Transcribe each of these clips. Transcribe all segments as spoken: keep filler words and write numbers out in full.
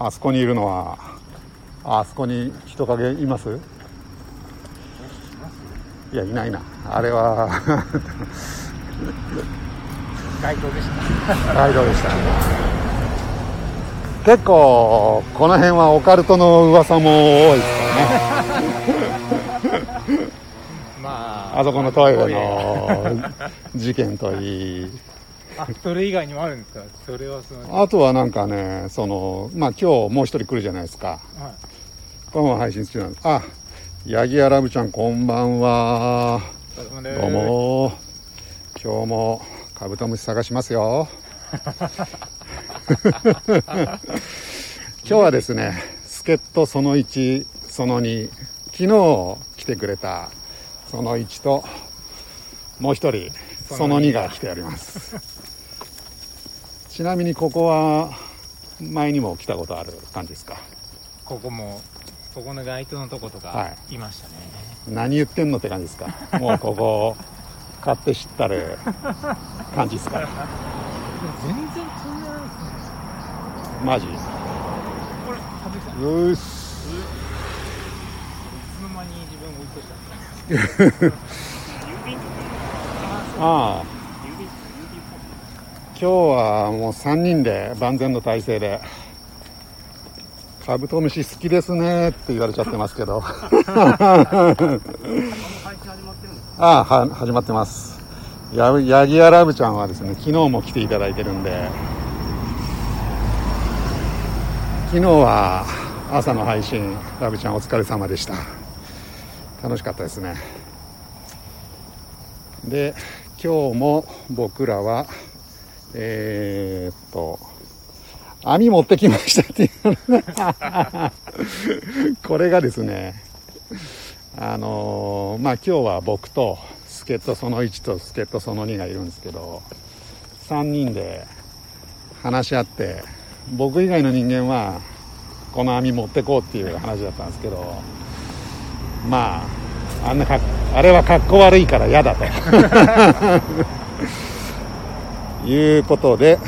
あそこにいるのは、あそこに人影います？いや、いないな。あれは街灯でした街灯でした結構この辺はオカルトの噂も多いですからねまあ、あそこのトイレの事件といいあ、それ以外にもあるんですか？それはそのあとはなんかね、そのまあ今日もう一人来るじゃないですか、はい、この配信中なんです。あ、ヤギやラブちゃんこんばんは。どうも今日もカブトムシ探しますよ今日はですね、助っ人そのいちそのに、昨日来てくれたそのいちともう一人そのにが来ておりますちなみにここは前にも来たことある感じですか？ここもここの街灯のとことかいましたね、はい、何言ってんのって感じですか？もうここ買って知ったる感じですか？全然気にならないですね。マジ？これ食べたい。よーし、いつの間に自分を追い越したんですか？郵便ああ、今日はもうさんにんで万全の体制でカブトムシ好きですねって言われちゃってますけどああ、は始まってます。ヤギやラブちゃんはですね、昨日も来ていただいてるんで、昨日は朝の配信ラブちゃんお疲れ様でした。楽しかったですね。で、今日も僕らはえー、っと網持ってきましたっていうこれがですね、あのー、まあ今日は僕と助っ人そのいちと助っ人そのにがいるんですけど、さんにんで話し合って、僕以外の人間はこの網持ってこうっていう話だったんですけど、まああんなかあれはかっこ悪いから嫌だということで、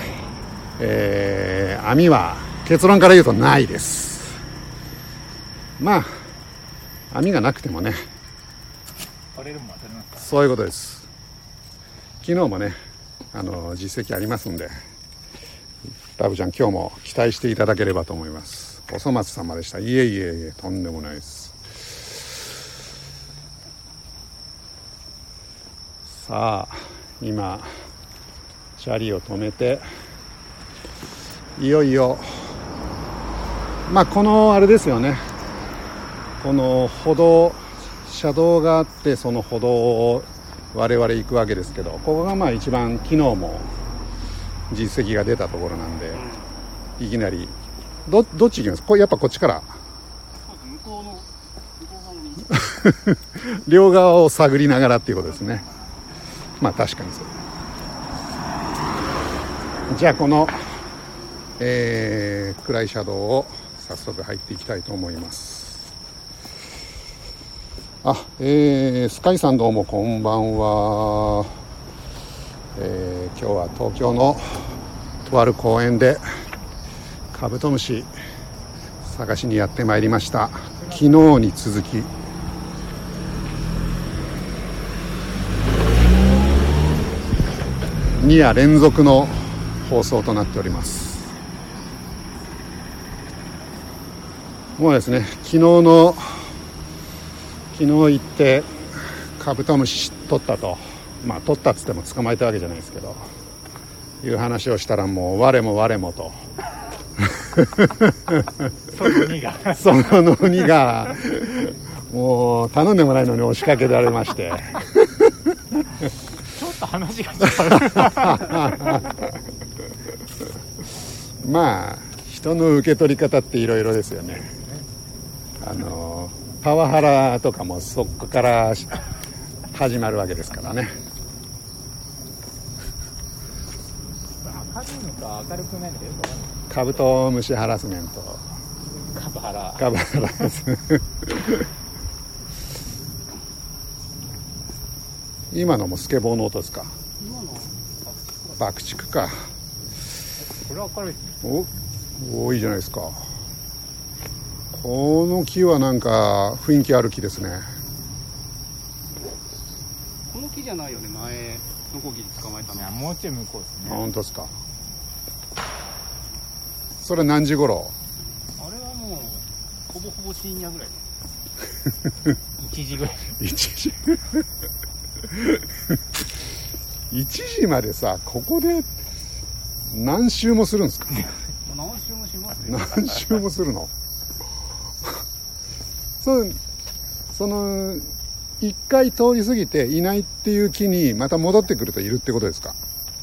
えー、網は結論から言うとないです。まあ網がなくてもね、取れるも当たりますか？そういうことです。昨日もね、あの実績ありますんで、ラブちゃん今日も期待していただければと思います。お粗末様でした。いえいえいえ、とんでもないです。さあ今チャリを止めて、いよいよまあこのあれですよね、この歩道、車道があって、その歩道を我々行くわけですけど、ここがまあ一番昨日も実績が出たところなんで、いきなり ど, どっち行きます？これやっぱこっちから向こうの向こう側に両側を探りながらっていうことですね。まあ確かにそう。じゃあこの、えー、暗い車道を早速入っていきたいと思います。あ、えー、スカイさんどうもこんばんは、えー、今日は東京のとある公園でカブトムシ探しにやってまいりました。昨日に続きに夜連続の放送となっております。もうですね、昨日の昨日行ってカブトムシ取ったと、まあ取ったっつっても捕まえたわけじゃないですけど、いう話をしたらもう我も我もとそのにがそのにがもう頼んでもないのに押しかけられまして話が違うまあ人の受け取り方っていろいろですよね。あのパワハラとかもそこから始まるわけですからね。明るいのか明るくないのかよくわからない。カブトムシハラスメント、カブハラカブハラです今のもスケボーの音ですか？今の爆竹か。これ明るいですね。お、多いじゃないですか。この木はなんか雰囲気ある木ですね。この木じゃないよね、前ノコギリ捕まえたのはもうちょい向こうですね。本当ですか。それ何時頃？あれはもうほぼほぼ深夜ぐらいいちじぐらいいちじいちじまでさ、ここで何周もするんですか？何周もしますよ。何周もするのそ, その一回通り過ぎていないっていう木にまた戻ってくるといるってことですか？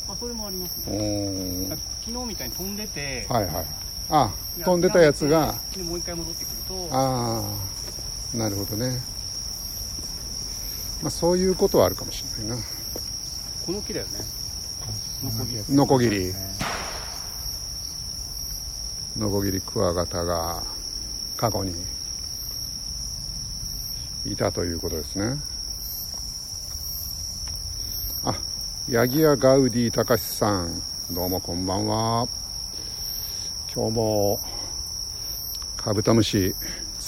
あ、それもありますね。昨日みたいに飛んでて、はいはい、あ、飛んでたやつがもう一回戻ってくると、ああ、なるほどね。まあそういうことはあるかもしれないな。この木だよね、ノコギリ。ノコギリクワガタが過去にいたということですね。あ、八木屋ガウディ隆さん、どうもこんばんは。今日もカブトムシ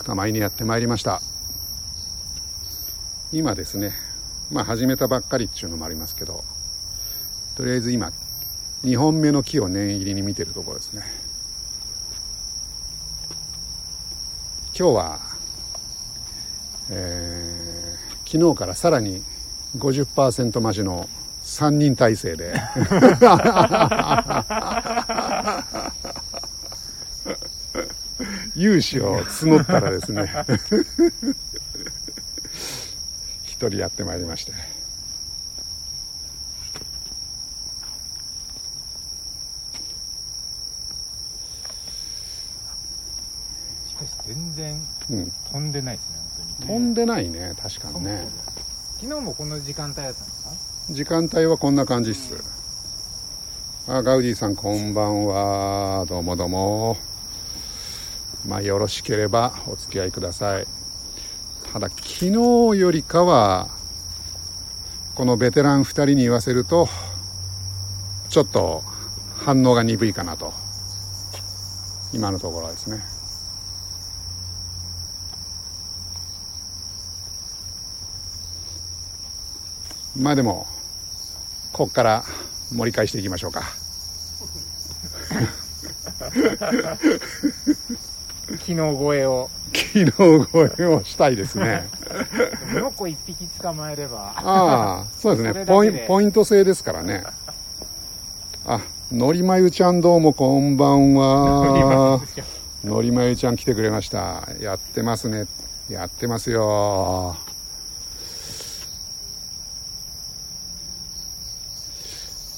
捕まえにやってまいりました。今ですね、まあ始めたばっかりっていうのもありますけど、とりあえず今にほんめの木を念入りに見てるところですね。今日は、えー、昨日からさらに ごじゅっパーセント 増しのさんにん体制で融資を募ったらですね一人やってまいりまして、しかし全然飛んでないですね、うん、飛んでないね、確かにね。昨日もこの時間帯だったんですか？時間帯はこんな感じっす。あ、ガウディさんこんばんは、どうもどうも。まあよろしければお付き合いください。ただ昨日よりかはこのベテランふたりに言わせるとちょっと反応が鈍いかなと、今のところはですね。まあでもこっから盛り返していきましょうか昨日超えを昨日超えをしたいですね。ノコいっぴき捕まえれば、ああ、そうですね、ポイ、ポイント制ですからね。あ、のりまゆちゃんどうもこんばんは。のりまゆちゃん来てくれました。やってますね、やってますよ。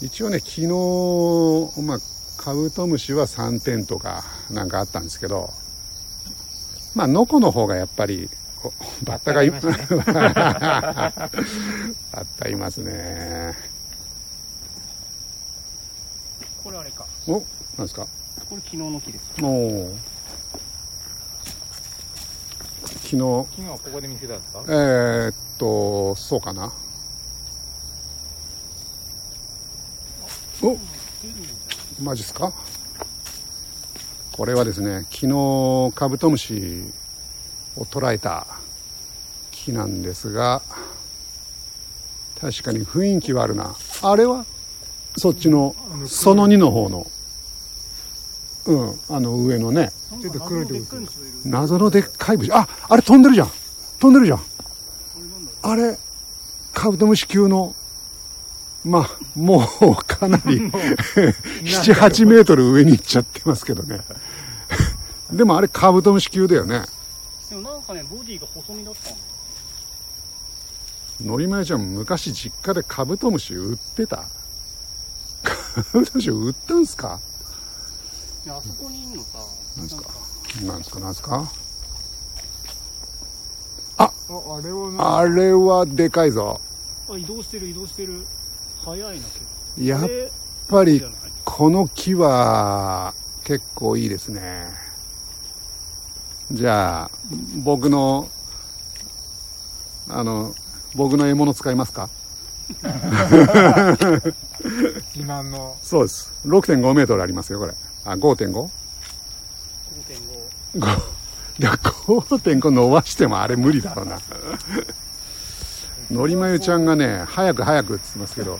一応ね、昨日、まあ、カブトムシはさんてんとかなんかあったんですけど、まあ、ノコの方がやっぱり、バッタがいますね。バッタいますね。これあれか。お、なんですか？これ昨日の木です。おお。昨日。昨日はここで見せたんですか？えーっと、そうかな。お、マジっすか。これはですね、昨日カブトムシを捕らえた木なんですが、確かに雰囲気はあるな。あれはそっちのそのにの方の、うん、あの上のね、ちょっと黒いとこ、謎のでっかい虫。あ、あれ飛んでるじゃん、飛んでるじゃん。あれカブトムシ級の、まあ、もうかなりなな、はちメートル上に行っちゃってますけどね。でもあれカブトムシ級だよね。でもなんかね、ボディが細身だったんだよ。のりまやちゃん、昔実家でカブトムシ売ってた？カブトムシ売ったんすか？いや、あそこにいんのさ。なんすか？なんすか？なんすか？あ、あれは、あれはでかいぞ。あ、移動してる、移動してる。早いな。やっぱりこの木は結構いいですね。じゃあ僕のあの僕の獲物使いますか？自慢の。そうです。ろくてんごメートルありますよこれ。あ、ごてんご。ごてんご。でも ごてんご 伸ばしてもあれ無理だろうな。のりまゆちゃんがね、早く早くって言ってますけど、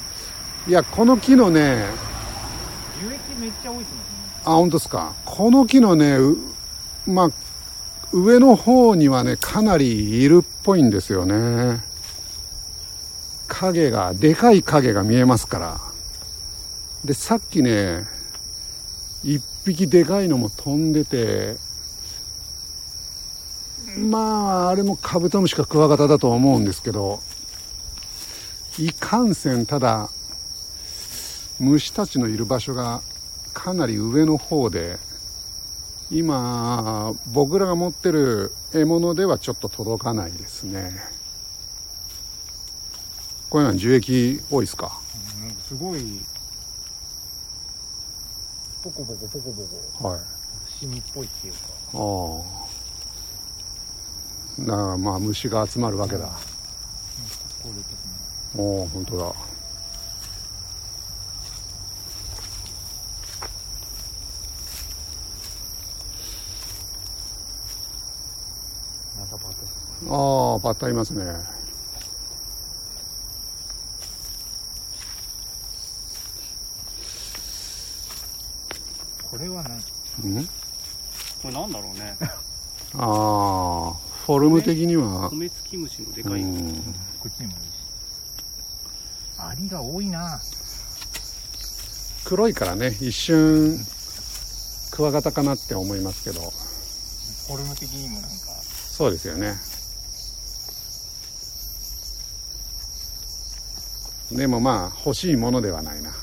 いや、この木のね、樹液めっちゃ多いですね。あ、本当ですか。この木のね、まあ上の方にはね、かなりいるっぽいんですよね。影が、でかい影が見えますから。で、さっきね、一匹でかいのも飛んでて、まああれもカブトムシかクワガタだと思うんですけど、いかんせんただ虫たちのいる場所がかなり上の方で、今僕らが持ってる獲物ではちょっと届かないですね。こういうのは樹液多いですか？うん、すごいポコポコポコポコ、はい、シミっぽいっていうか。ああ。だからまあ虫が集まるわけだ。おお、本当だ。ああ、バッタいますね。これは何？ん？これなんだろうね。ああ。フォルム的には米ツキムシのでかい、うん、こっちにもいいし、アリが多いな。黒いからね、一瞬クワガタかなって思いますけど、フォルム的にもなんかそうですよね。でもまあ欲しいものではないな。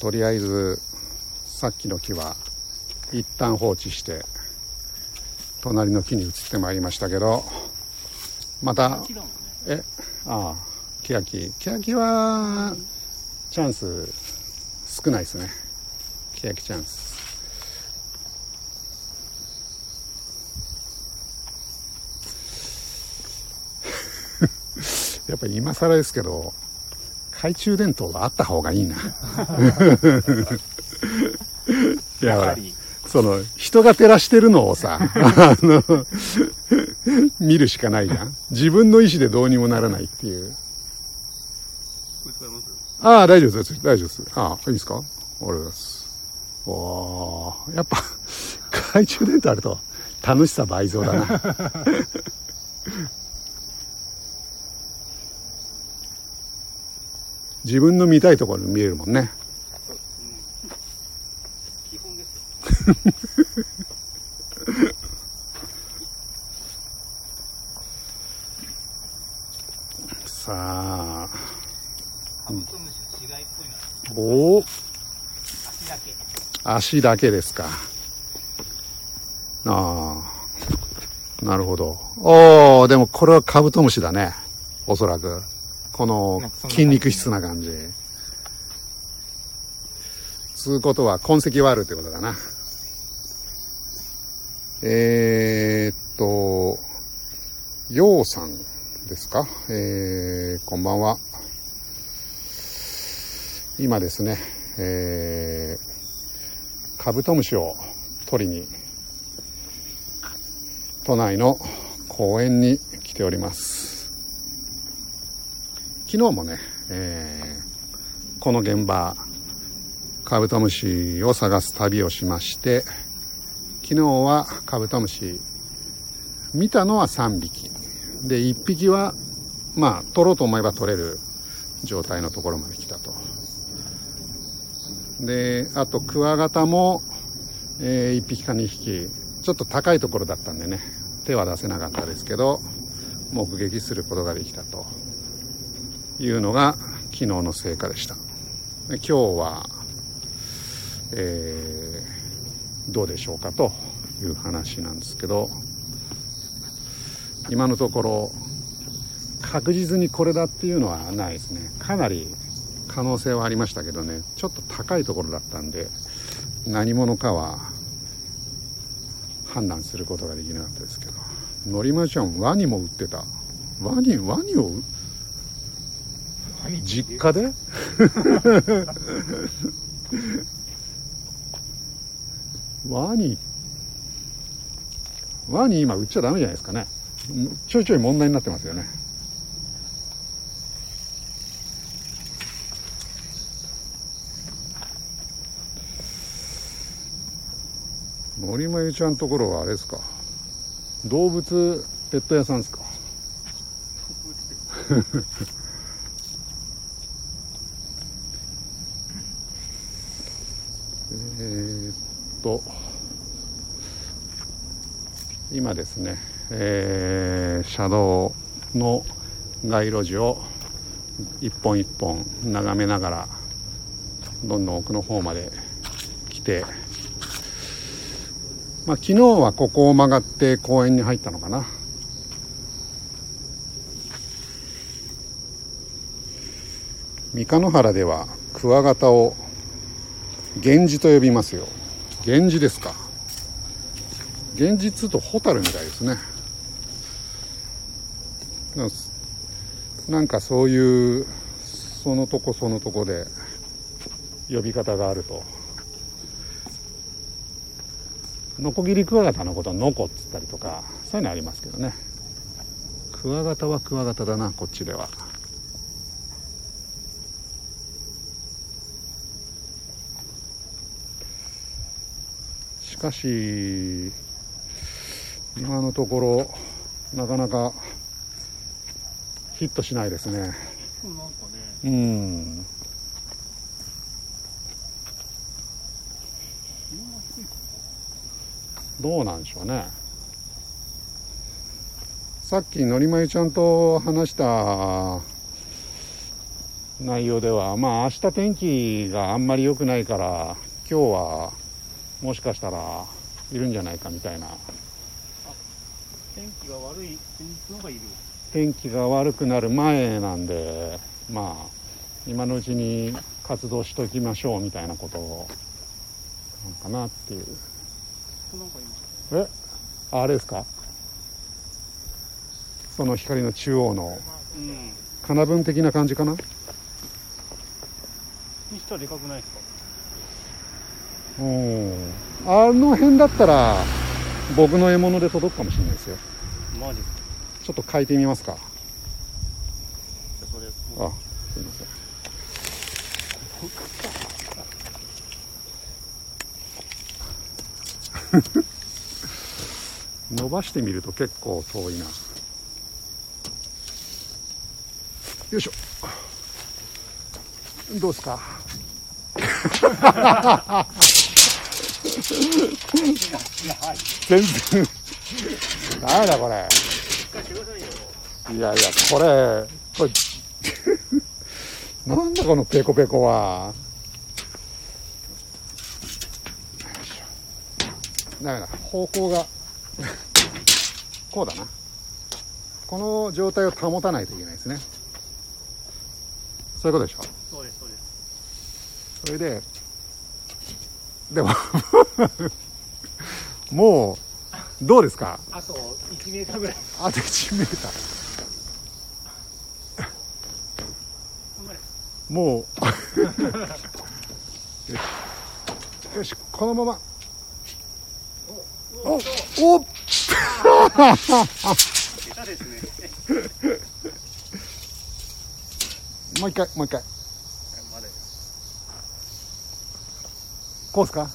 とりあえずさっきの木は一旦放置して隣の木に移ってまいりましたけど、またえああケヤキケヤキはチャンス少ないですね。ケヤキチャンス。やっぱり今更ですけど、懐中電灯があった方がいいな。いや、ほら、その人が照らしてるのをさ、あの見るしかないじゃん。自分の意思でどうにもならないっていう。ああ、大丈夫です大丈夫です。ああ、いいですか。ありがとうございます。おお、やっぱ懐中電灯あると楽しさ倍増だな。自分の見たいところに見えるもんね。基本ですよ。さあ、カブトムシの違いっぽいな。おお。足だけ。足だけですか。ああ、なるほど。おお、でもこれはカブトムシだね。おそらく。この筋肉質な感じ。つうことは痕跡はあるってことだな。えー、っと、ようさんですか？えー、こんばんは。今ですね、えー、カブトムシを取りに、都内の公園に来ております。昨日もね、えー、この現場カブトムシを探す旅をしまして、昨日はカブトムシ見たのはさんびきで、いっぴきはまあ取ろうと思えば取れる状態のところまで来たと。で、あとクワガタも、えー、いっぴきかにひきちょっと高いところだったんでね、手は出せなかったですけど目撃することができたというのが昨日の成果でした。今日は、えー、どうでしょうかという話なんですけど、今のところ確実にこれだっていうのはないですね。かなり可能性はありましたけどね、ちょっと高いところだったんで何者かは判断することができなかったですけど、ノリマちゃんワニも売ってた。ワニワニを実家でワニワニ今売っちゃダメじゃないですかね。ちょいちょい問題になってますよね。のりまゆちゃんのところはあれですか、動物ペット屋さんですかえっと今ですね、えー、車道の街路樹を一本一本眺めながらどんどん奥の方まで来て、まあ、昨日はここを曲がって公園に入ったのかな。三日野原ではクワガタを源氏と呼びますよ。源氏ですか。源氏っつうとホタルみたいですね。なんかそういうそのとこそのとこで呼び方があると。ノコギリクワガタのことはノコっつったりとか、そういうのありますけどね。クワガタはクワガタだな、こっちでは。しかし今のところなかなかヒットしないですね。なんかね、うん。どうなんでしょうね。さっきのりまゆちゃんと話した内容では、まあ明日天気があんまり良くないから今日はもしかしたらいるんじゃないかみたいな。天気が悪いのがいる。天気が悪くなる前なんで、まあ今のうちに活動しときましょうみたいなことをなんかなっていう。え、あれですか、その光の中央のかな分的な感じかな、にしてはでかくないですか。うん、あの辺だったら僕の獲物で届くかもしれないですよ。マジちょっと変えてみますか。それ、あ、すいません。伸ばしてみると結構遠いな。よいしょ。どうですか。全然なんだこれ。いやいやこれこれなんだこのペコペコは。ダメだ、方向がこうだな。この状態を保たないといけないですね。そういうことでしょ。そうですそうです。それででももうどうですか。あといちメーターぐらい。あといちメーターもうよしよし、このままおおもう一回もう一回こうですか。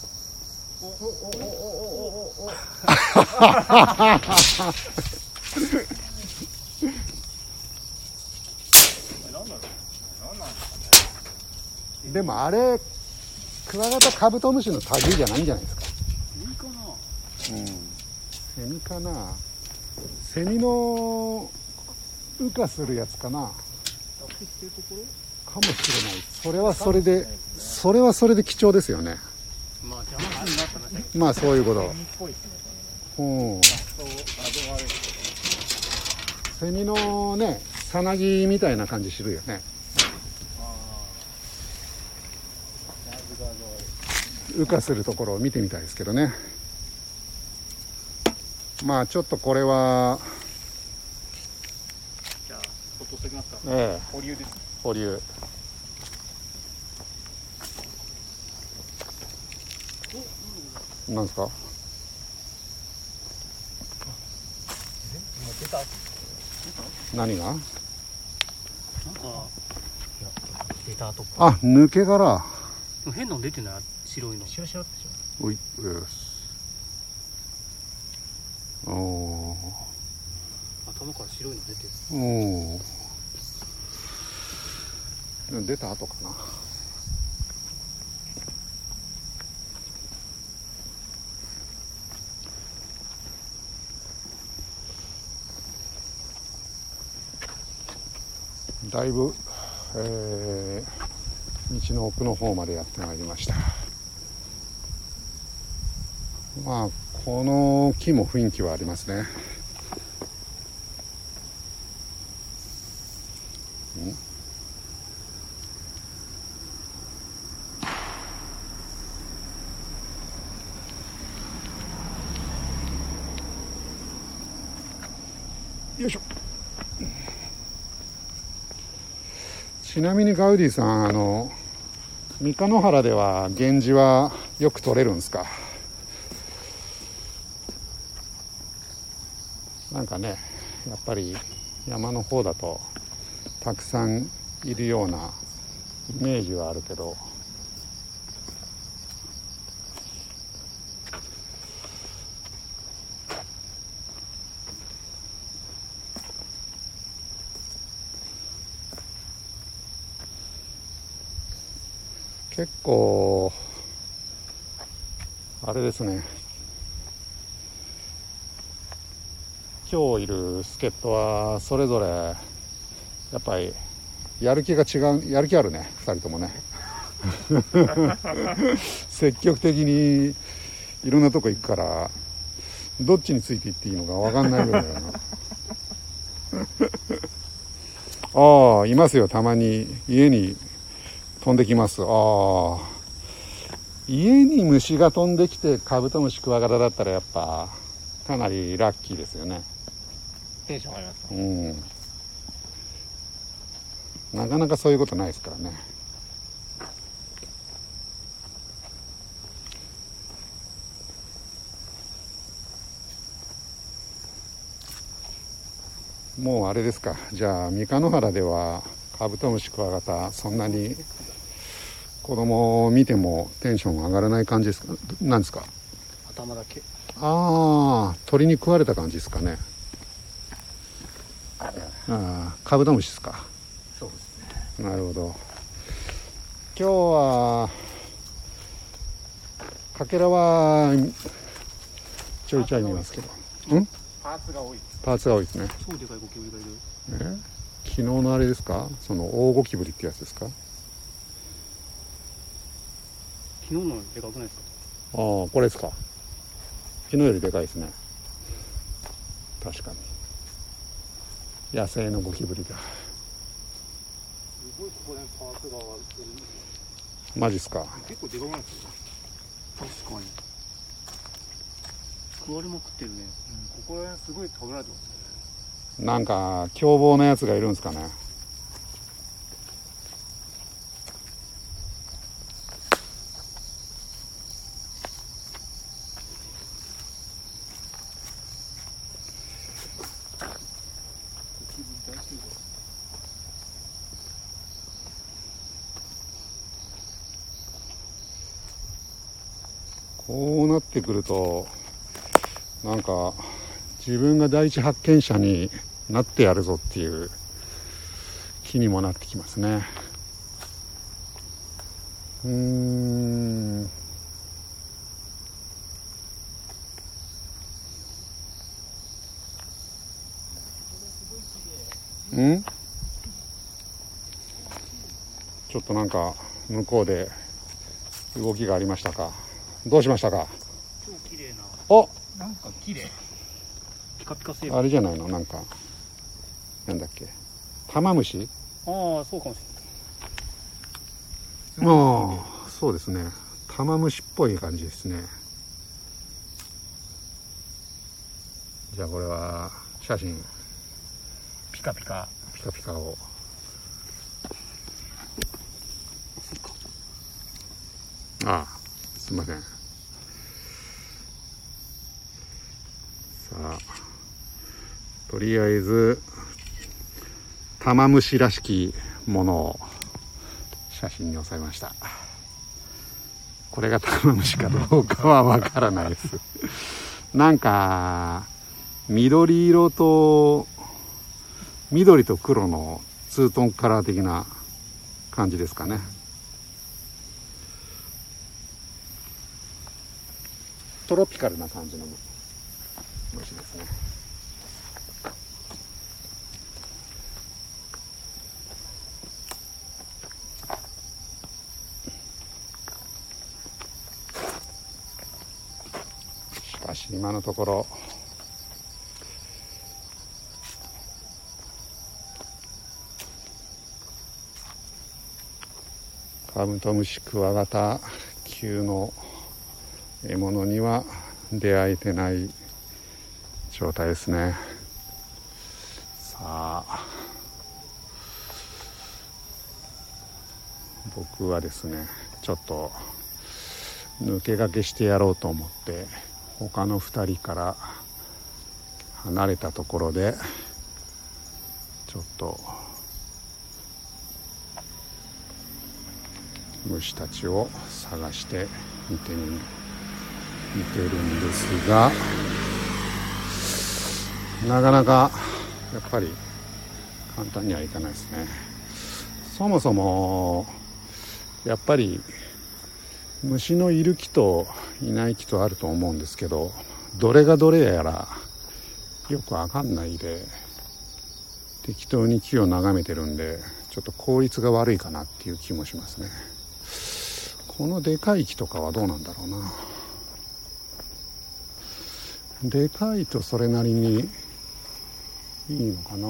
でもあれクワガタカブトムシの類じゃないんじゃないですか。うん、セミかな。セミの羽化するやつかな。かもしれない。それはそれで、それはそれで貴重ですよね。まあ邪魔になったらね。まあそういうこと。うん。セミのね、さなぎみたいな感じするよね。羽化するところを見てみたいですけどね。まあちょっとこれはじゃあ落としておきますか。ええ、保留です。保留。なんですか。出た。何が？なんか出たとか。あ、抜け殻。変なの出てない？白いの。白白ってしょ。おい、おお。頭から白いの出てる。おお。出た後かな。だいぶ、えー、道の奥の方までやってまいりました。まあこの木も雰囲気はありますね。ん？よいしょ。ちなみにガウディさん、あの三日野原では源氏はよく取れるんですか？なんかね、やっぱり山の方だとたくさんいるようなイメージはあるけど、結構あれですね、今日いる助っ人はそれぞれやっぱりやる気が違う、やる気あるね、ふたりともね積極的にいろんなとこ行くからどっちについていっていいのか分かんないぐらいだなああ、いますよ、たまに家に飛んできます。ああ、家に虫が飛んできてカブトムシクワガタだったらやっぱかなりラッキーですよね。テンション上がりますか？うん、なかなかそういうことないですからね。もうあれですか、じゃあ三日野原ではカブトムシクワガタそんなに子供を見てもテンション上がらない感じですか？なんですか？頭だけ。ああ、鳥に食われた感じですかね。ああ、カブトムシですか。そうですね。なるほど。今日はかけらはちょいちょい見ますけど。ん？パーツが多い。パーツが多いですね。そうでかいゴキブリがいる。え？昨日のあれですか？その大ゴキブリってやつですか？昨日のでかくないですか？ああ、これですか。昨日よりでかいですね。確かに野生のゴキブリだ。すごい、ここら辺パーツが割れてる。マジっすか。結構でかくないですか？確かに食われまくってるね、うん、ここら辺すごい食べられてます。なんか凶暴なやつがいるんですかね。こうなってくるとなんか自分が第一発見者になってやるぞっていう気にもなってきますね。うーん、ん？ちょっとなんか向こうで動きがありましたか？どうしましたか？超綺麗な。お、なんか綺麗。ピカピカ成分。あれじゃないの？なんかなんだっけ？タマムシ？ああ、そうかもしれない。ああ、そうですね。タマムシっぽい感じですね。じゃあこれは写真ピカピカピカピカをああすいません。さあとりあえず玉虫らしきものを写真に収めました。これが玉虫かどうかはわからないです。なんか緑色と緑と黒のツートンカラー的な感じですかね。トロピカルな感じの虫ですね。しかし今のところカブトムシクワガタ級の獲物には出会えてない状態ですね。さあ僕はですねちょっと抜け駆けしてやろうと思って他のふたりから離れたところでちょっと虫たちを探してみてみる見てるんですが、なかなかやっぱり簡単にはいかないですね。そもそもやっぱり虫のいる木といない木とあると思うんですけど、どれがどれやらよくわかんないで適当に木を眺めてるんでちょっと効率が悪いかなっていう気もしますね。このでかい木とかはどうなんだろうな。でかいとそれなりにいいのかな。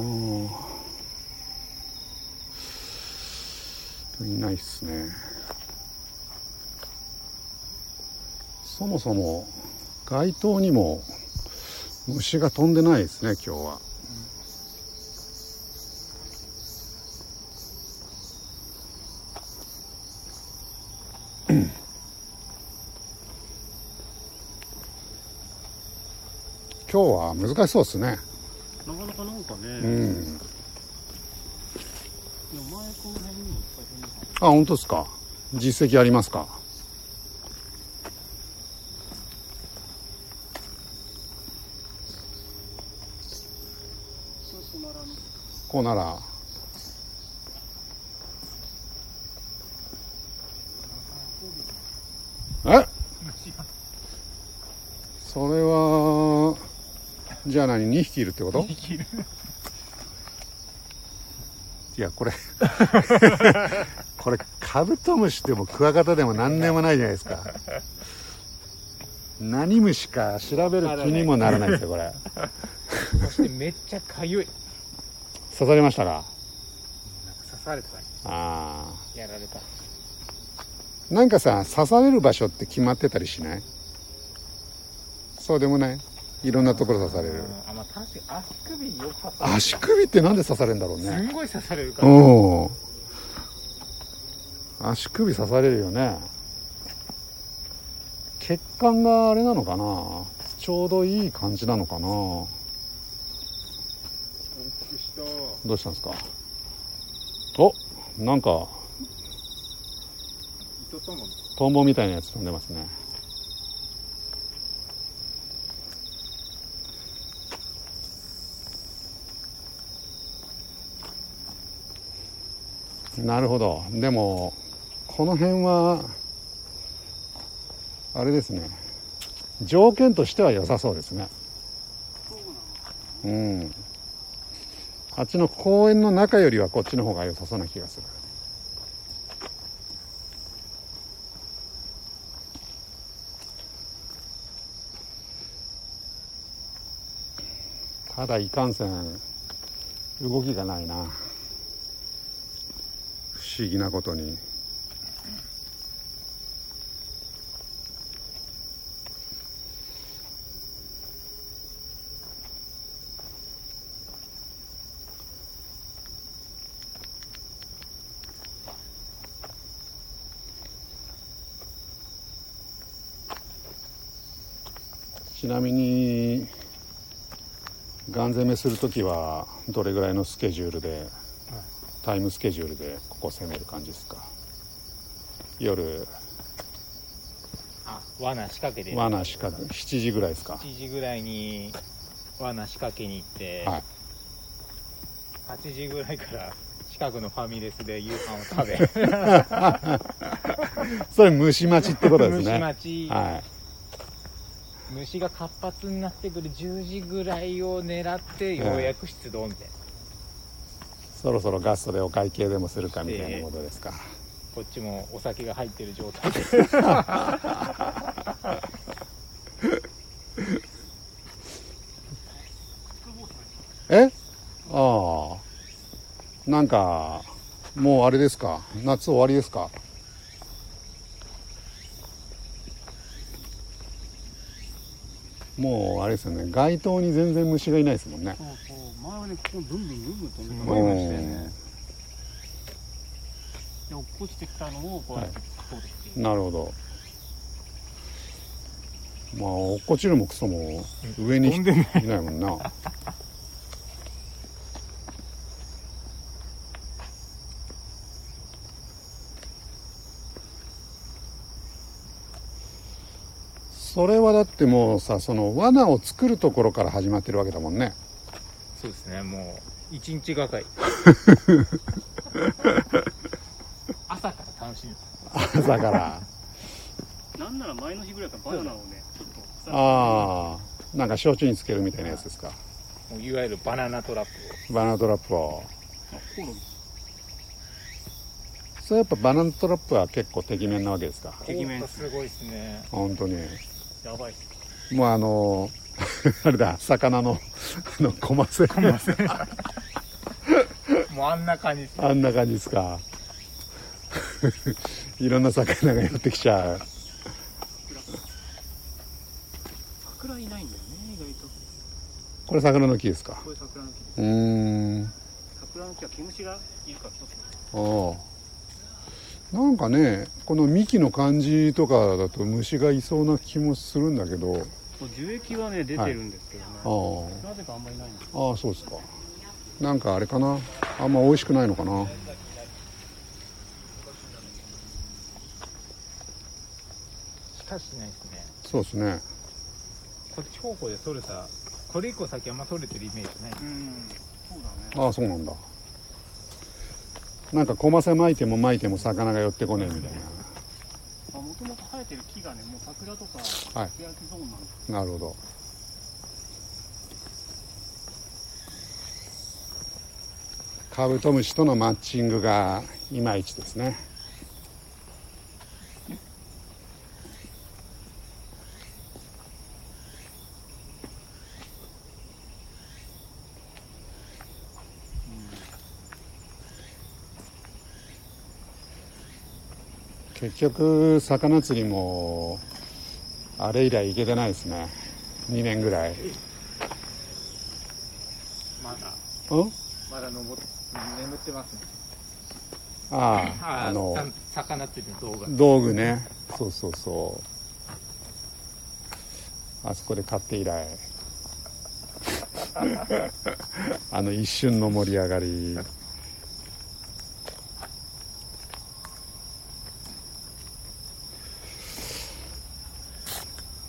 いないっすね。そもそも街灯にも虫が飛んでないですね今日は。今日は難しそうですね。なかなかなんかね。うん。あ、本当ですか。実績ありますか。こうなら。え？それは。じゃあ何にひきいるってこと？にひきいる。いやこれこれカブトムシでもクワガタでも何でもないじゃないですか。何虫か調べる気にもならないですよこれ。そしてめっちゃかゆい。刺されましたか？なんか刺された。ああ。やられた。なんかさ刺される場所って決まってたりしない？そうでもない。いろんなところ刺される。あ、まあ、確か足首によく刺される。足首ってなんで刺されるんだろうね。すんごい刺されるから。うん。足首刺されるよね。血管があれなのかな。ちょうどいい感じなのかな。どうしたんですか。お、なんかトンボみたいなやつ飛んでますね。なるほど。でもこの辺はあれですね、条件としては良さそうですね。うん、あっちの公園の中よりはこっちの方が良さそうな気がする。ただいかんせん動きがないな。不思議なことにちなみにガン攻めするときはどれぐらいのスケジュールで、はい、タイムスケジュールでここ攻める感じですか？夜あ罠仕掛けで罠仕掛けしちじぐらいですか？しちじぐらいに罠仕掛けに行って、はい、はちじぐらいから近くのファミレスで夕飯を食べそれ虫待ちってことですね。虫待ち、はい、虫が活発になってくるじゅうじぐらいを狙ってようやく出動みたいな、うん、そろそろガストでお会計でもするかみたいなことですか？こっちもお酒が入ってる状態でえああなんかもうあれですか？夏終わりですか？もうあれですよね、街灯に全然虫がいないですもんね。そうそう、前はねここブンブンブンブン飛んでましたよね。で落っこちてきたのをこうやって取ってきて、はい、なるほど。まあ落っこちるもクソも上にいないもんなそれはだってもうさ、その罠を作るところから始まってるわけだもんね。そうですね、もう一日がかり朝から楽しみです。朝からなんなら前の日ぐらいからバナナをね、ちょっとああ、なんか焼酎につけるみたいなやつですか？もういわゆるバナナトラップをバナナトラップをあこうなんです。それやっぱバナナトラップは結構てきめんなわけですか？てきめんすごいですね、本当にやばいっす。もうあのあれだ、魚のあのコマセコマセもうあんな感じです、ね、あんな感じですかいろんな魚が寄ってきちゃう。桜いないんだよね、意外と。これ桜の木ですか？これ桜の木です。うーん、桜の木は毛虫がいるから取ってます。おなんかね、この幹の感じとかだと虫がいそうな気もするんだけど、樹液はね出てるんですけどね、はい、なぜかあんまりないんです。ああそうですか。なんかあれかな、あんま美味しくないのかな。しかしないですね。そうですね、こっち方向で取れた、これ以降先あんま取れてるイメージない。うんそうだね。ああそうなんだ。なんかコマセ巻いても巻いても魚が寄ってこねえみたいな。もともと生えてる木がね、もう桜とか素焼きゾーンなんです。はい、なるほど。カブトムシとのマッチングがいまいちですね。結局魚釣りもあれ以来行けてないですね。にねんぐらい。まだんまだ登って眠ってますね。ああ、あの魚釣りの道具道具ね。そうそうそう、あそこで買って以来あの一瞬の盛り上がり。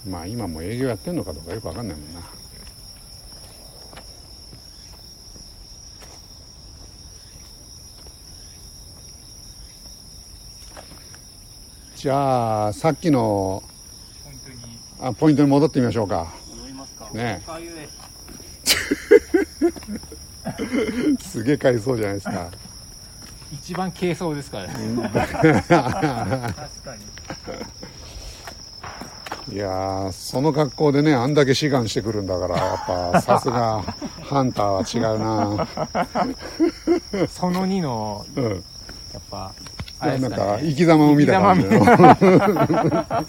まあ今も営業やってんのかどうかよくわかんないもんな。じゃあさっきのポイントにあポイントに戻ってみましょうか。戻りますかね。すげえかゆそうじゃないですか。一番軽そうですからね確かに。いやー、その格好でね、あんだけ志願してくるんだから、やっぱさすがハンターは違うなそのにの、うん、やっぱあれですかね、なんか生き様を見た感じの確かに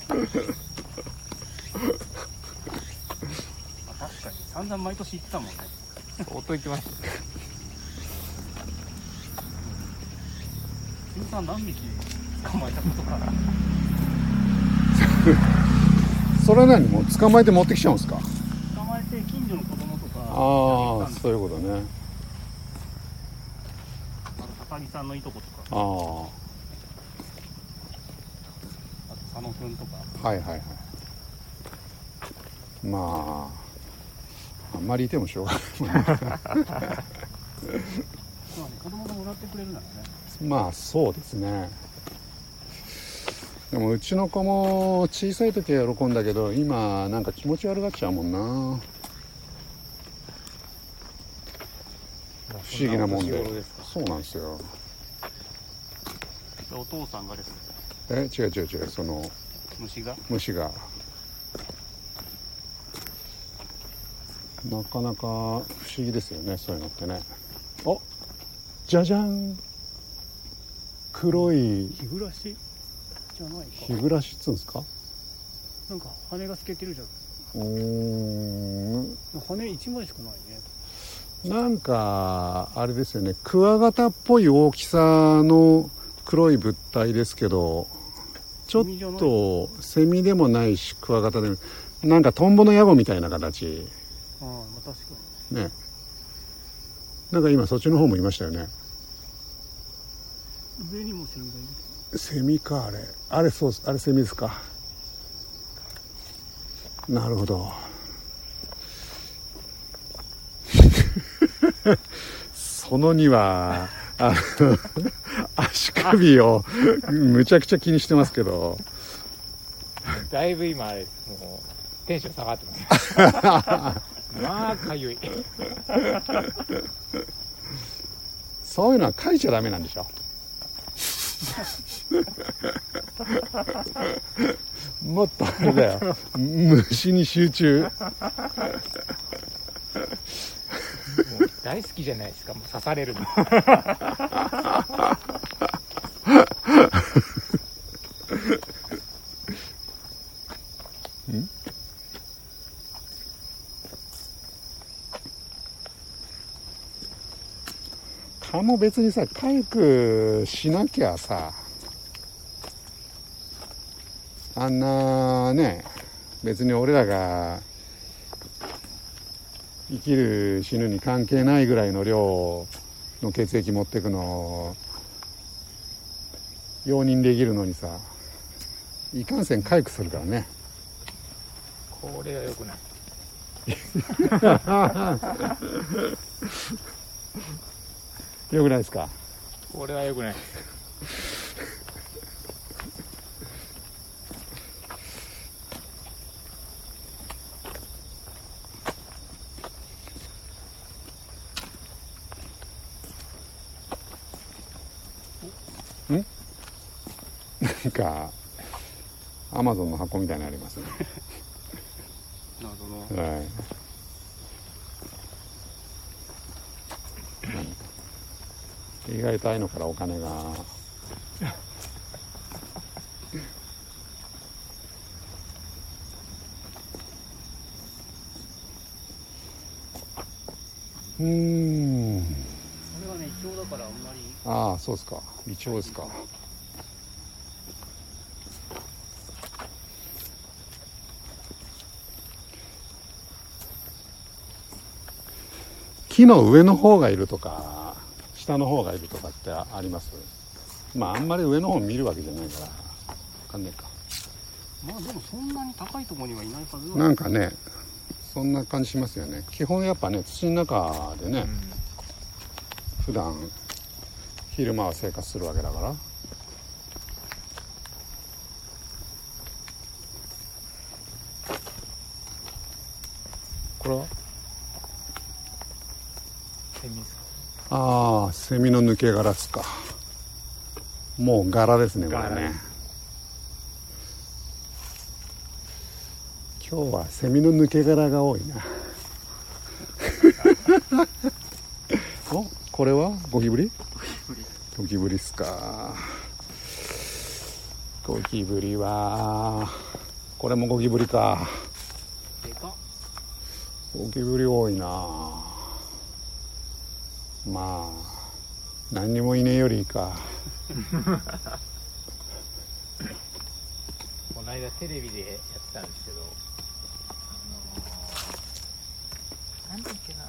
散々毎年行ってたもんね。相当行ってました通算何匹捕まえたことかなそれは何も捕まえて持ってきちゃうんですか？捕まえて近所の子供とか。ああ、そういうことね。高木さんのいとことか。ああ。あと佐野くんとか。はいはいはい。まああんまりいてもしょうがない。そうね、子供がもらってくれるならね。まあそうですね。でもうちの子も小さい時は喜んだけど、今なんか気持ち悪がっちゃうもんな。不思議なもんで。そうなんですよ。お父さんがですね。え、違う違う違う、その虫が虫がなかなか不思議ですよね、そういうのってね。お、じゃじゃん。黒い日暮らしじゃないか。日暮らしっつうんですか？なんか羽が透けてるじゃん。うーん。羽一枚しかないね。なんかあれですよね、クワガタっぽい大きさの黒い物体ですけど、ちょっとセミでもないしクワガタでもなんかトンボのヤゴみたいな形。ああ、確かにね。なんか今そっちの方もいましたよね。上にもセミがいる。セミか、あれあれそう、あれセミですか。なるほど。そのにはあの足首をむちゃくちゃ気にしてますけど。だいぶ今あれもうテンション下がってます。まあかゆい。そういうのは書いちゃダメなんでしょ。もっとあれだよ。虫に集中。もう大好きじゃないですか。もう刺されるの。ん？蚊も別にさ、回復しなきゃさ、あんなね、別に俺らが生きる死ぬに関係ないぐらいの量の血液持ってくのを容認できるのにさ、いかんせん回復するからね。これは良くない。良くないですか？これは良くない。ん？なんかアマゾンの箱みたいなのありますね。なるほど。はい。意外とああいうのからお金がうーん、あれはね、イチョウだからあんまり。ああ、そうですか。イチョウですか。木の上の方がいるとか下の方がいるとかってあります？まああんまり上の方見るわけじゃないから分かんないか。まあでもそんなに高いところにはいないはず。なんかね、そんな感じしますよね。基本やっぱね、土の中でね、うん、普段昼間は生活するわけだから。これはセミですか？ああ、セミの抜け殻っすか。もう柄ですね、これね。今日はセミの抜け殻が多いな。お、これはゴキブリ？ゴキブリっすか。ゴキブリはこれもゴキブリか。ゴキブリ多いな。まあ何にもいねえよりいいか。このの間テレビでやってたんですけど、あのー、なんだっけな、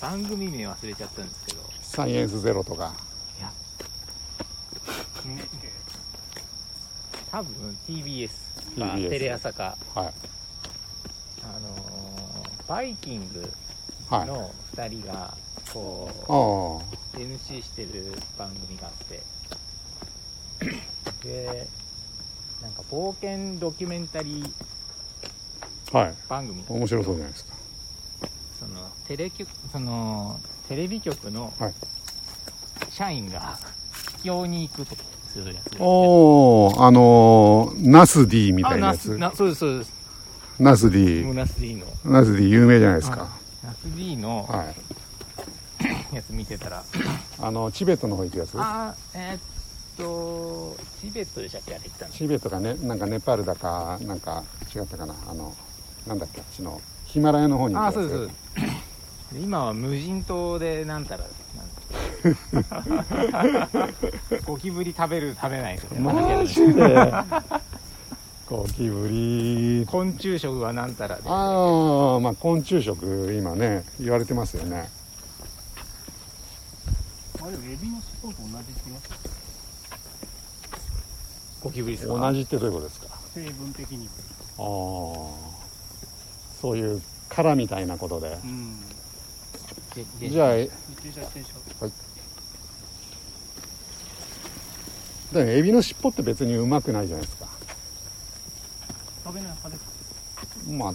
番組名忘れちゃったんですけど、サイエンスゼロとか、いや多分 ティービーエス、まあ、テレ朝か、はい、あのー、バイキングのふたりがこう、はい、エムシー してる番組があって、でなんか冒険ドキュメンタリー番組、はい、面白そうじゃないですか。そのテレ局、そのテレビ局の社員が秘境に行くとかするやつ、ね、おー、あのー、ナス D みたいなやつ。あ、ナス、な、そうですそうです。ナス D、 ナス D の、ナス D 有名じゃないですか。ナス D の、はい、やつ見てたら、あのチベットの方行くやつ。あ、えー、っとチベットでしたっけ、あれ行ったの。チベットかね、なんかネパールだかなんか違ったかな、あのなんだっけ、あっちのヒマラヤの方に行くやつ。あ、そうですそうです。今は無人島でなんたらゴキブリ食べる食べないとか、マジでゴキブリ、昆虫食はなんたら、ああ、まあ昆虫食今ね言われてますよね。あれ、エビの尻尾と同じって言いますか、ゴキブリですか。同じってどういうことですか。成分的に、ああ、そういう殻みたいなことで、うん、じゃあ、はい、だエビの尻尾って別にうまくないじゃないですか。食べない派ですか。まあエ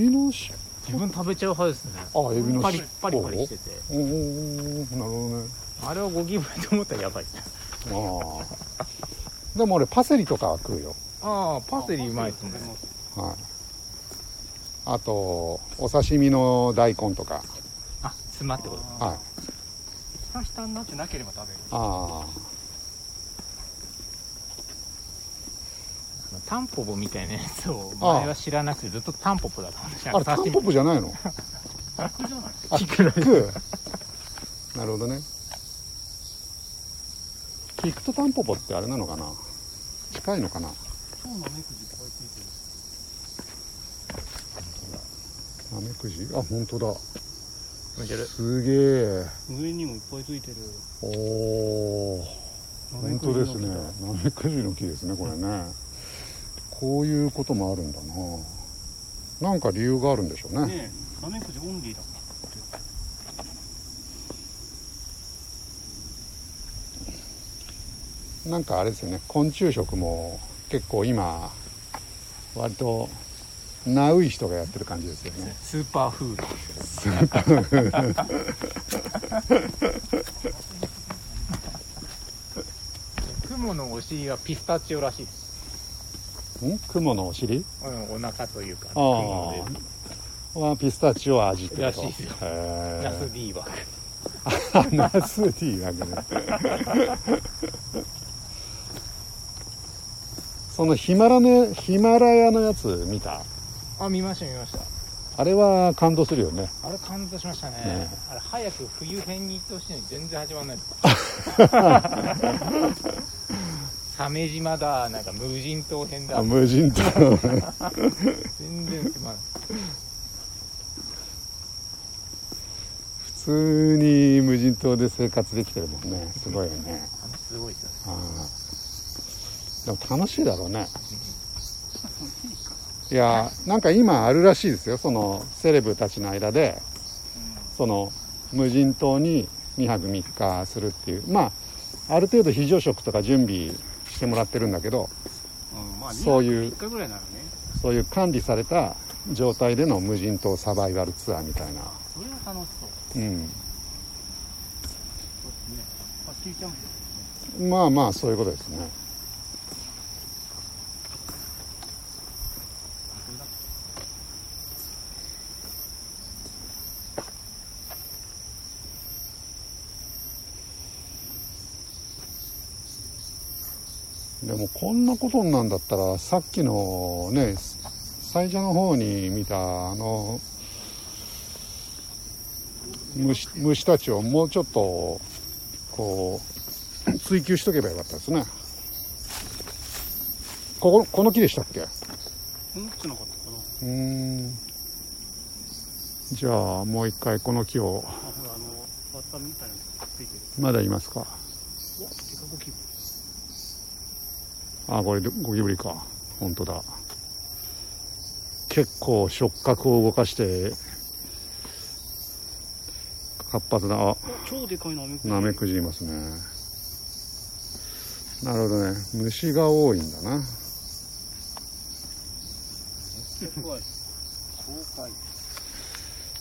ビの尻尾自分食べちゃう派ですね。あ、エビの尻尾パリパリパリしてて、おお、なるほどね。あれをゴキブリと思ったらやばい。あでも俺パセリとかは食うよ。ああ、パセリうまいですね。はい、あとお刺身の大根とか。妻ってことですか。はい。ひたひたになってなければ食べる。ああ。タンポポみたいなやつを前は知らなくてずっとタンポポだと思ってた。あれタンポポじゃないの？菊じゃない。菊。なるほどね。菊とタンポポってあれなのかな。近いのかな。今日の目くじこうやっていてる。目くじ？あ、本当だ。すげえ、上にもいっぱいついてる。おお、本当ですね。ナメクジの木ですね、これね。こういうこともあるんだな。なんか理由があるんでしょうね。ね、ナメクジオンリーだ。なんかあれですよね、昆虫食も結構今割とナウい人がやってる感じですよね。スーパーフード。スーパーフード。クモのお尻はピスタチオらしいです。ん？クモのお尻？うん、お腹というか。ああ。はピスタチオ味ってこと。らしいですよ。ナス D バグ。ナス D バグね。そのヒマラね、ヒマラヤのやつ見た？あ、見ました見ました。あれは感動するよね。あれ感動しました ね, ねあれ早く冬編に行ってほしいのに全然始まんない。鮫島だ、なんか無人島編だ、無人島。全然決まんない。普通に無人島で生活できてるもんね。すごいよね。すごいですよね。でも楽しいだろうね。いや、なんか今あるらしいですよ、そのセレブたちの間で、その無人島ににはくみっかするっていう、まあある程度非常食とか準備してもらってるんだけど、うん、まあ、そういうみっかぐらいなのね。そういう管理された状態での無人島サバイバルツアーみたいな。それは楽しそう。うん。まあまあそういうことですね。でもこんなことになんだったら、さっきのね、最初の方に見たあの 虫, 虫たちをもうちょっとこう追求しとけばよかったですね。ここ、この木でしたっけ？この木じゃなかったかな。うーん。じゃあもう一回この木を。あ、ほら、あのバッタみたいなのついてる。まだいますか。お、でかゴキブリ。あ、これゴキブリか。本当だ。結構触覚を動かして活発な、超でかいナメクジいますね。なるほどね、虫が多いんだな。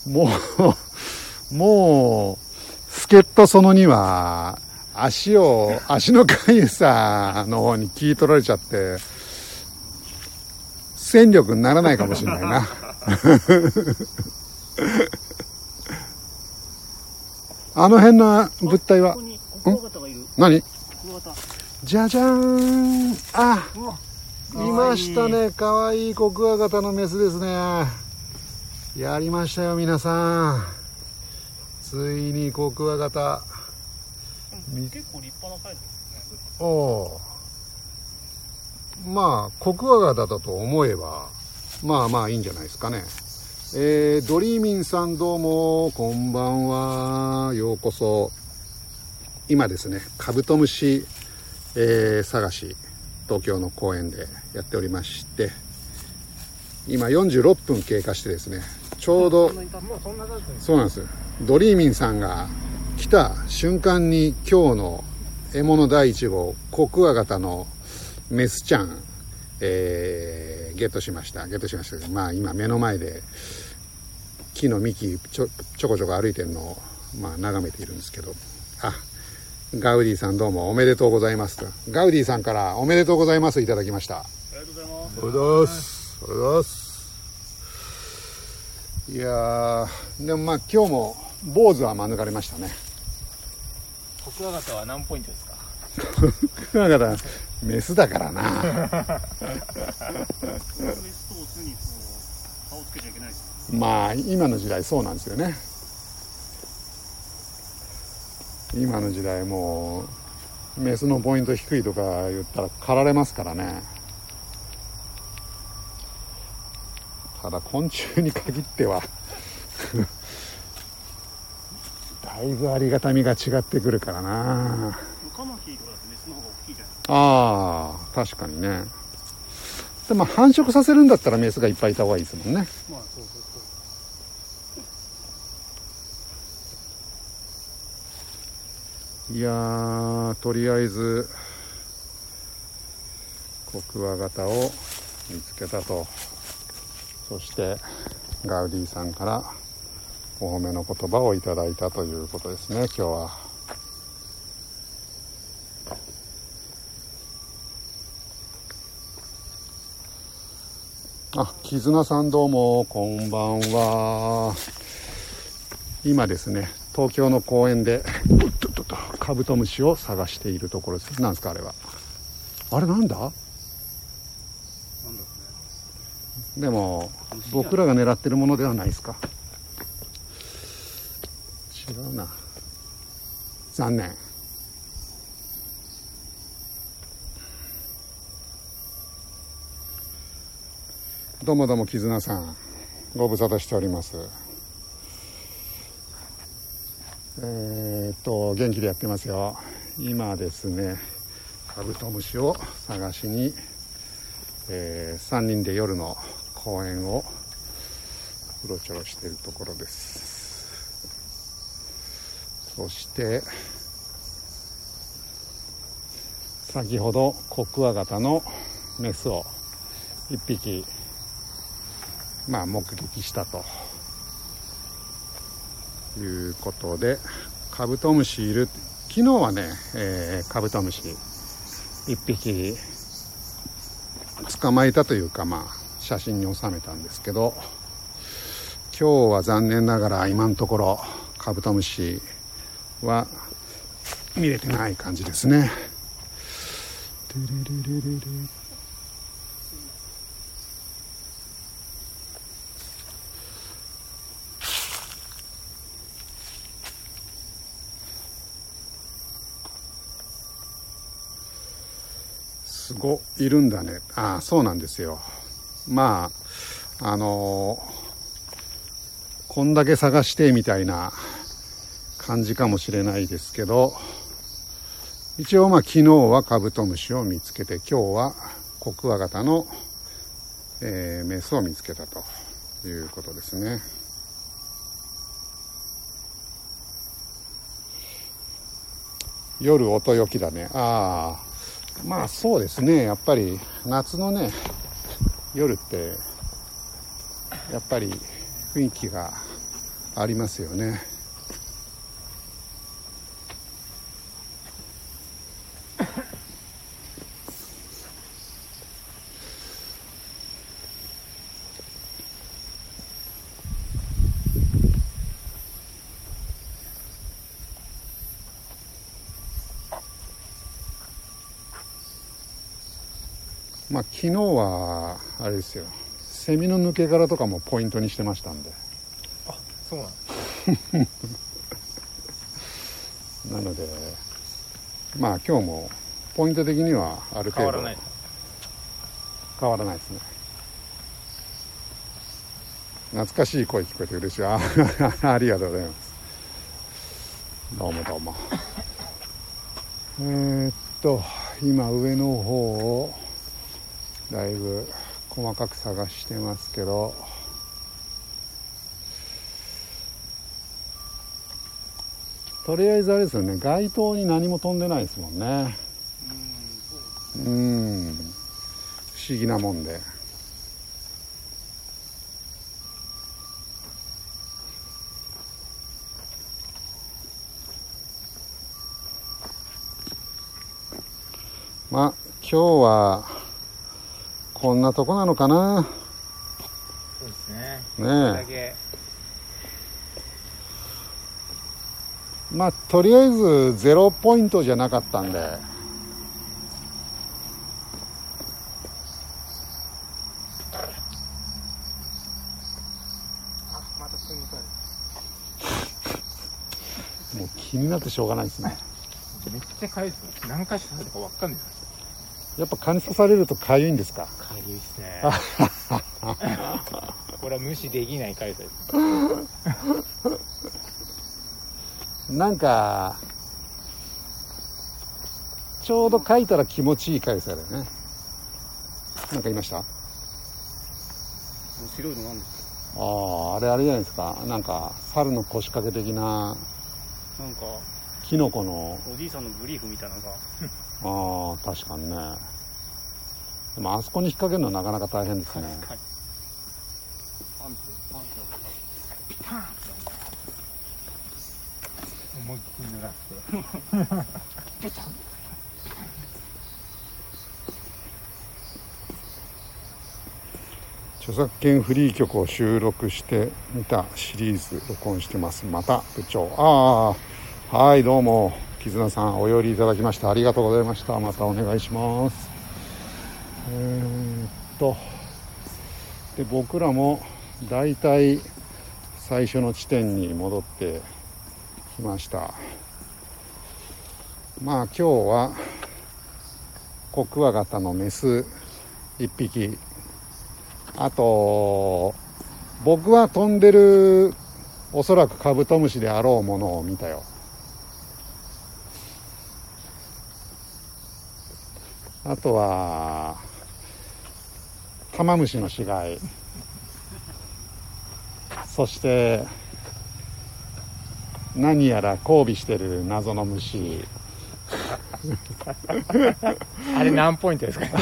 もうもう助っ人そのには足を足の飼い主さんの方に聞い取られちゃって。戦力にならないかもしれないな。あの辺の物体は。何？じゃじゃーん。あ、いましたね。かわいいコクワガタのメスですね。やりましたよ皆さん。ついにコクワガタ。結構立派なサイズですね。おお。まあコクワガタだと思えばまあまあいいんじゃないですかね。えー、ドリーミンさんどうもこんばんは、ようこそ。今ですねカブトムシ、えー、探し東京の公園でやっておりまして、今よんじゅうろっぷん経過してですね、ちょうどそうなんです、ドリーミンさんが来た瞬間に今日の獲物だいいちごうコクワガタのメスちゃん、えー、ゲットしました。ゲットしましたけど、まあ今目の前で木の幹ちょ、ちょこちょこ歩いてるのを、まあ、眺めているんですけど、あ、ガウディさんどうもおめでとうございますと。ガウディさんからおめでとうございますいただきました。ありがとうございます。ありがとうございます。いやー、でもまあ今日も坊主は免れましたね。コクワガタは何ポイントですか？コクワガタメスだからな。まあ今の時代そうなんですよね。今の時代もうメスのポイント低いとか言ったら狩られますからね。ただ昆虫に限ってはだいぶありがたみが違ってくるからな。ああ確かにね。でも繁殖させるんだったらメスがいっぱいいた方がいいですもんね。まあそうそうそう。いやー、とりあえずコクワガタを見つけたと。そしてガウディさんからお褒めの言葉をいただいたということですね今日は。あ、絆さんどうもこんばんは。今ですね東京の公園でおっとっとっとカブトムシを探しているところです。なんですかあれは。あれなんだ、なんだろうね。でも僕らが狙ってるものではないですか。違うな、残念。どうもどうも絆さん、ご無沙汰しております。えー、っと元気でやってますよ。今ですね、カブトムシを探しに、えー、さんにんで夜の公園をうろちょろしているところです。そして先ほどコクワガタのメスをいっぴき。まあ目撃したということで、カブトムシいる。昨日はね、えー、カブトムシいっぴき捕まえたというか、まあ写真に収めたんですけど、今日は残念ながら今のところカブトムシは見れてない感じですね。すごいるんだね。ああ、そうなんですよ。まああのー、こんだけ探してみたいな感じかもしれないですけど、一応まあ昨日はカブトムシを見つけて、今日はコクワガタの、えー、メスを見つけたということですね。夜音よきだね。ああ、まあそうですね。やっぱり夏のね夜ってやっぱり雰囲気がありますよね。まあ、昨日はあれですよ、セミの抜け殻とかもポイントにしてましたんで。あ、そうなんです。なのでまあ今日もポイント的にはある程度変わらない変わらないですね。懐かしい声聞こえて嬉しい。 あ, ありがとうございます。どうもどうも。えーっと今上の方をだいぶ細かく探してますけど、とりあえずあれですよね、街灯に何も飛んでないですもんね。うーん、不思議なもんで。まあ今日はこんなとこなのかな。そうですね。ねえ。まあとりあえずゼロポイントじゃなかったんで、またもう気になってしょうがないですね。めっちゃかゆいですね。何回刺されたかわかんないです。やっぱ蚊に刺されるとかゆいんですか？かゆいですね。これは無視できないかゆさです。なんかちょうどかいたら気持ちいいかゆさだよね。なんかいました？白いのなんですか？ああ、あれあれじゃないですか。なんか猿の腰掛け的な。なんかキノコのおじいさんのブリーフみたいなのが。ああ、確かにね。でもあそこに引っ掛けるのはなかなか大変ですね。確かに。もう一回濡らして。著作権フリー曲を収録してみたシリーズ録音してます。また部長。ああ、はい、どうも。絆さん、お寄りいただきました。ありがとうございました。またお願いします。えー、っとで、僕らもだいたい最初の地点に戻ってきました。まあ今日はコクワガタのメスいっぴき、あと僕は飛んでるおそらくカブトムシであろうものを見たよ。あとはタマムシの死骸、そして何やら交尾してる謎の虫。あれ何ポイントですか？あれ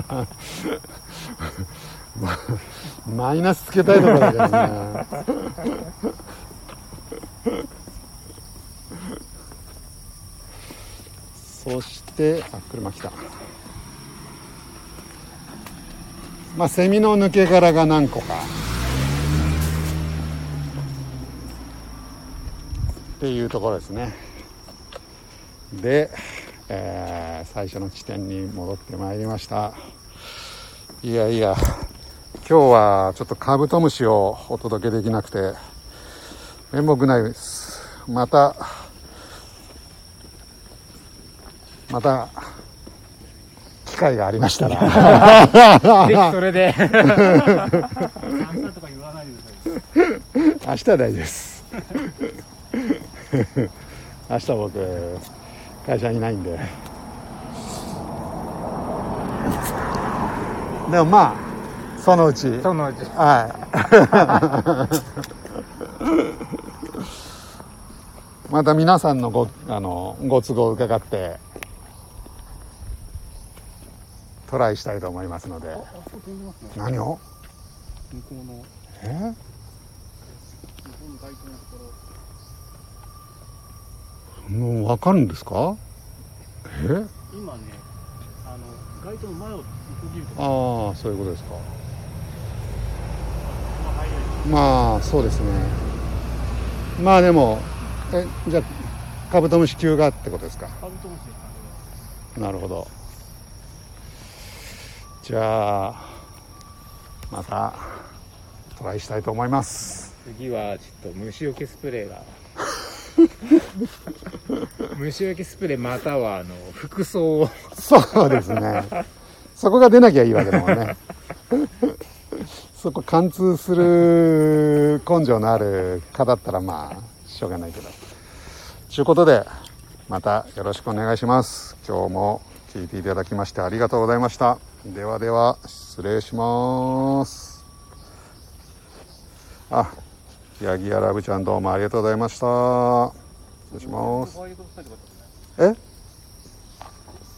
はマイナスつけたいところだけどね。そしてあ、車来た。まあセミの抜け殻が何個かっていうところですね。で、えー、最初の地点に戻ってまいりました。いやいや、今日はちょっとカブトムシをお届けできなくて面目ないです。またまた会がありましたらぜひそれで明日とか言わないでください。明日は大事です明日僕会社にいないんで。でもまあそのうちそのうちはいまた皆さんのごあのご都合を伺ってトライしたいと思いますので。ああそう見ますね。何を？向こうのえ？向こうの街灯のところ。もう分かるんですか？え？今ねあの街灯の前を見ると。ああそういうことですか。まあそうですね。まあでも。えじゃあカブトムシ級がってことですか。カブトムシ。なるほど。じゃあまたトライしたいと思います。次はちょっと虫除けスプレーが虫除けスプレーまたはあの服装をそうですねそこが出なきゃいいわけだもんねそこ貫通する根性のある蚊だったらまあしょうがないけど。ということでまたよろしくお願いします。今日も聞いていただきましてありがとうございました。ではでは失礼します。あ、ヤギやラブちゃんどうもありがとうございました。失礼します。え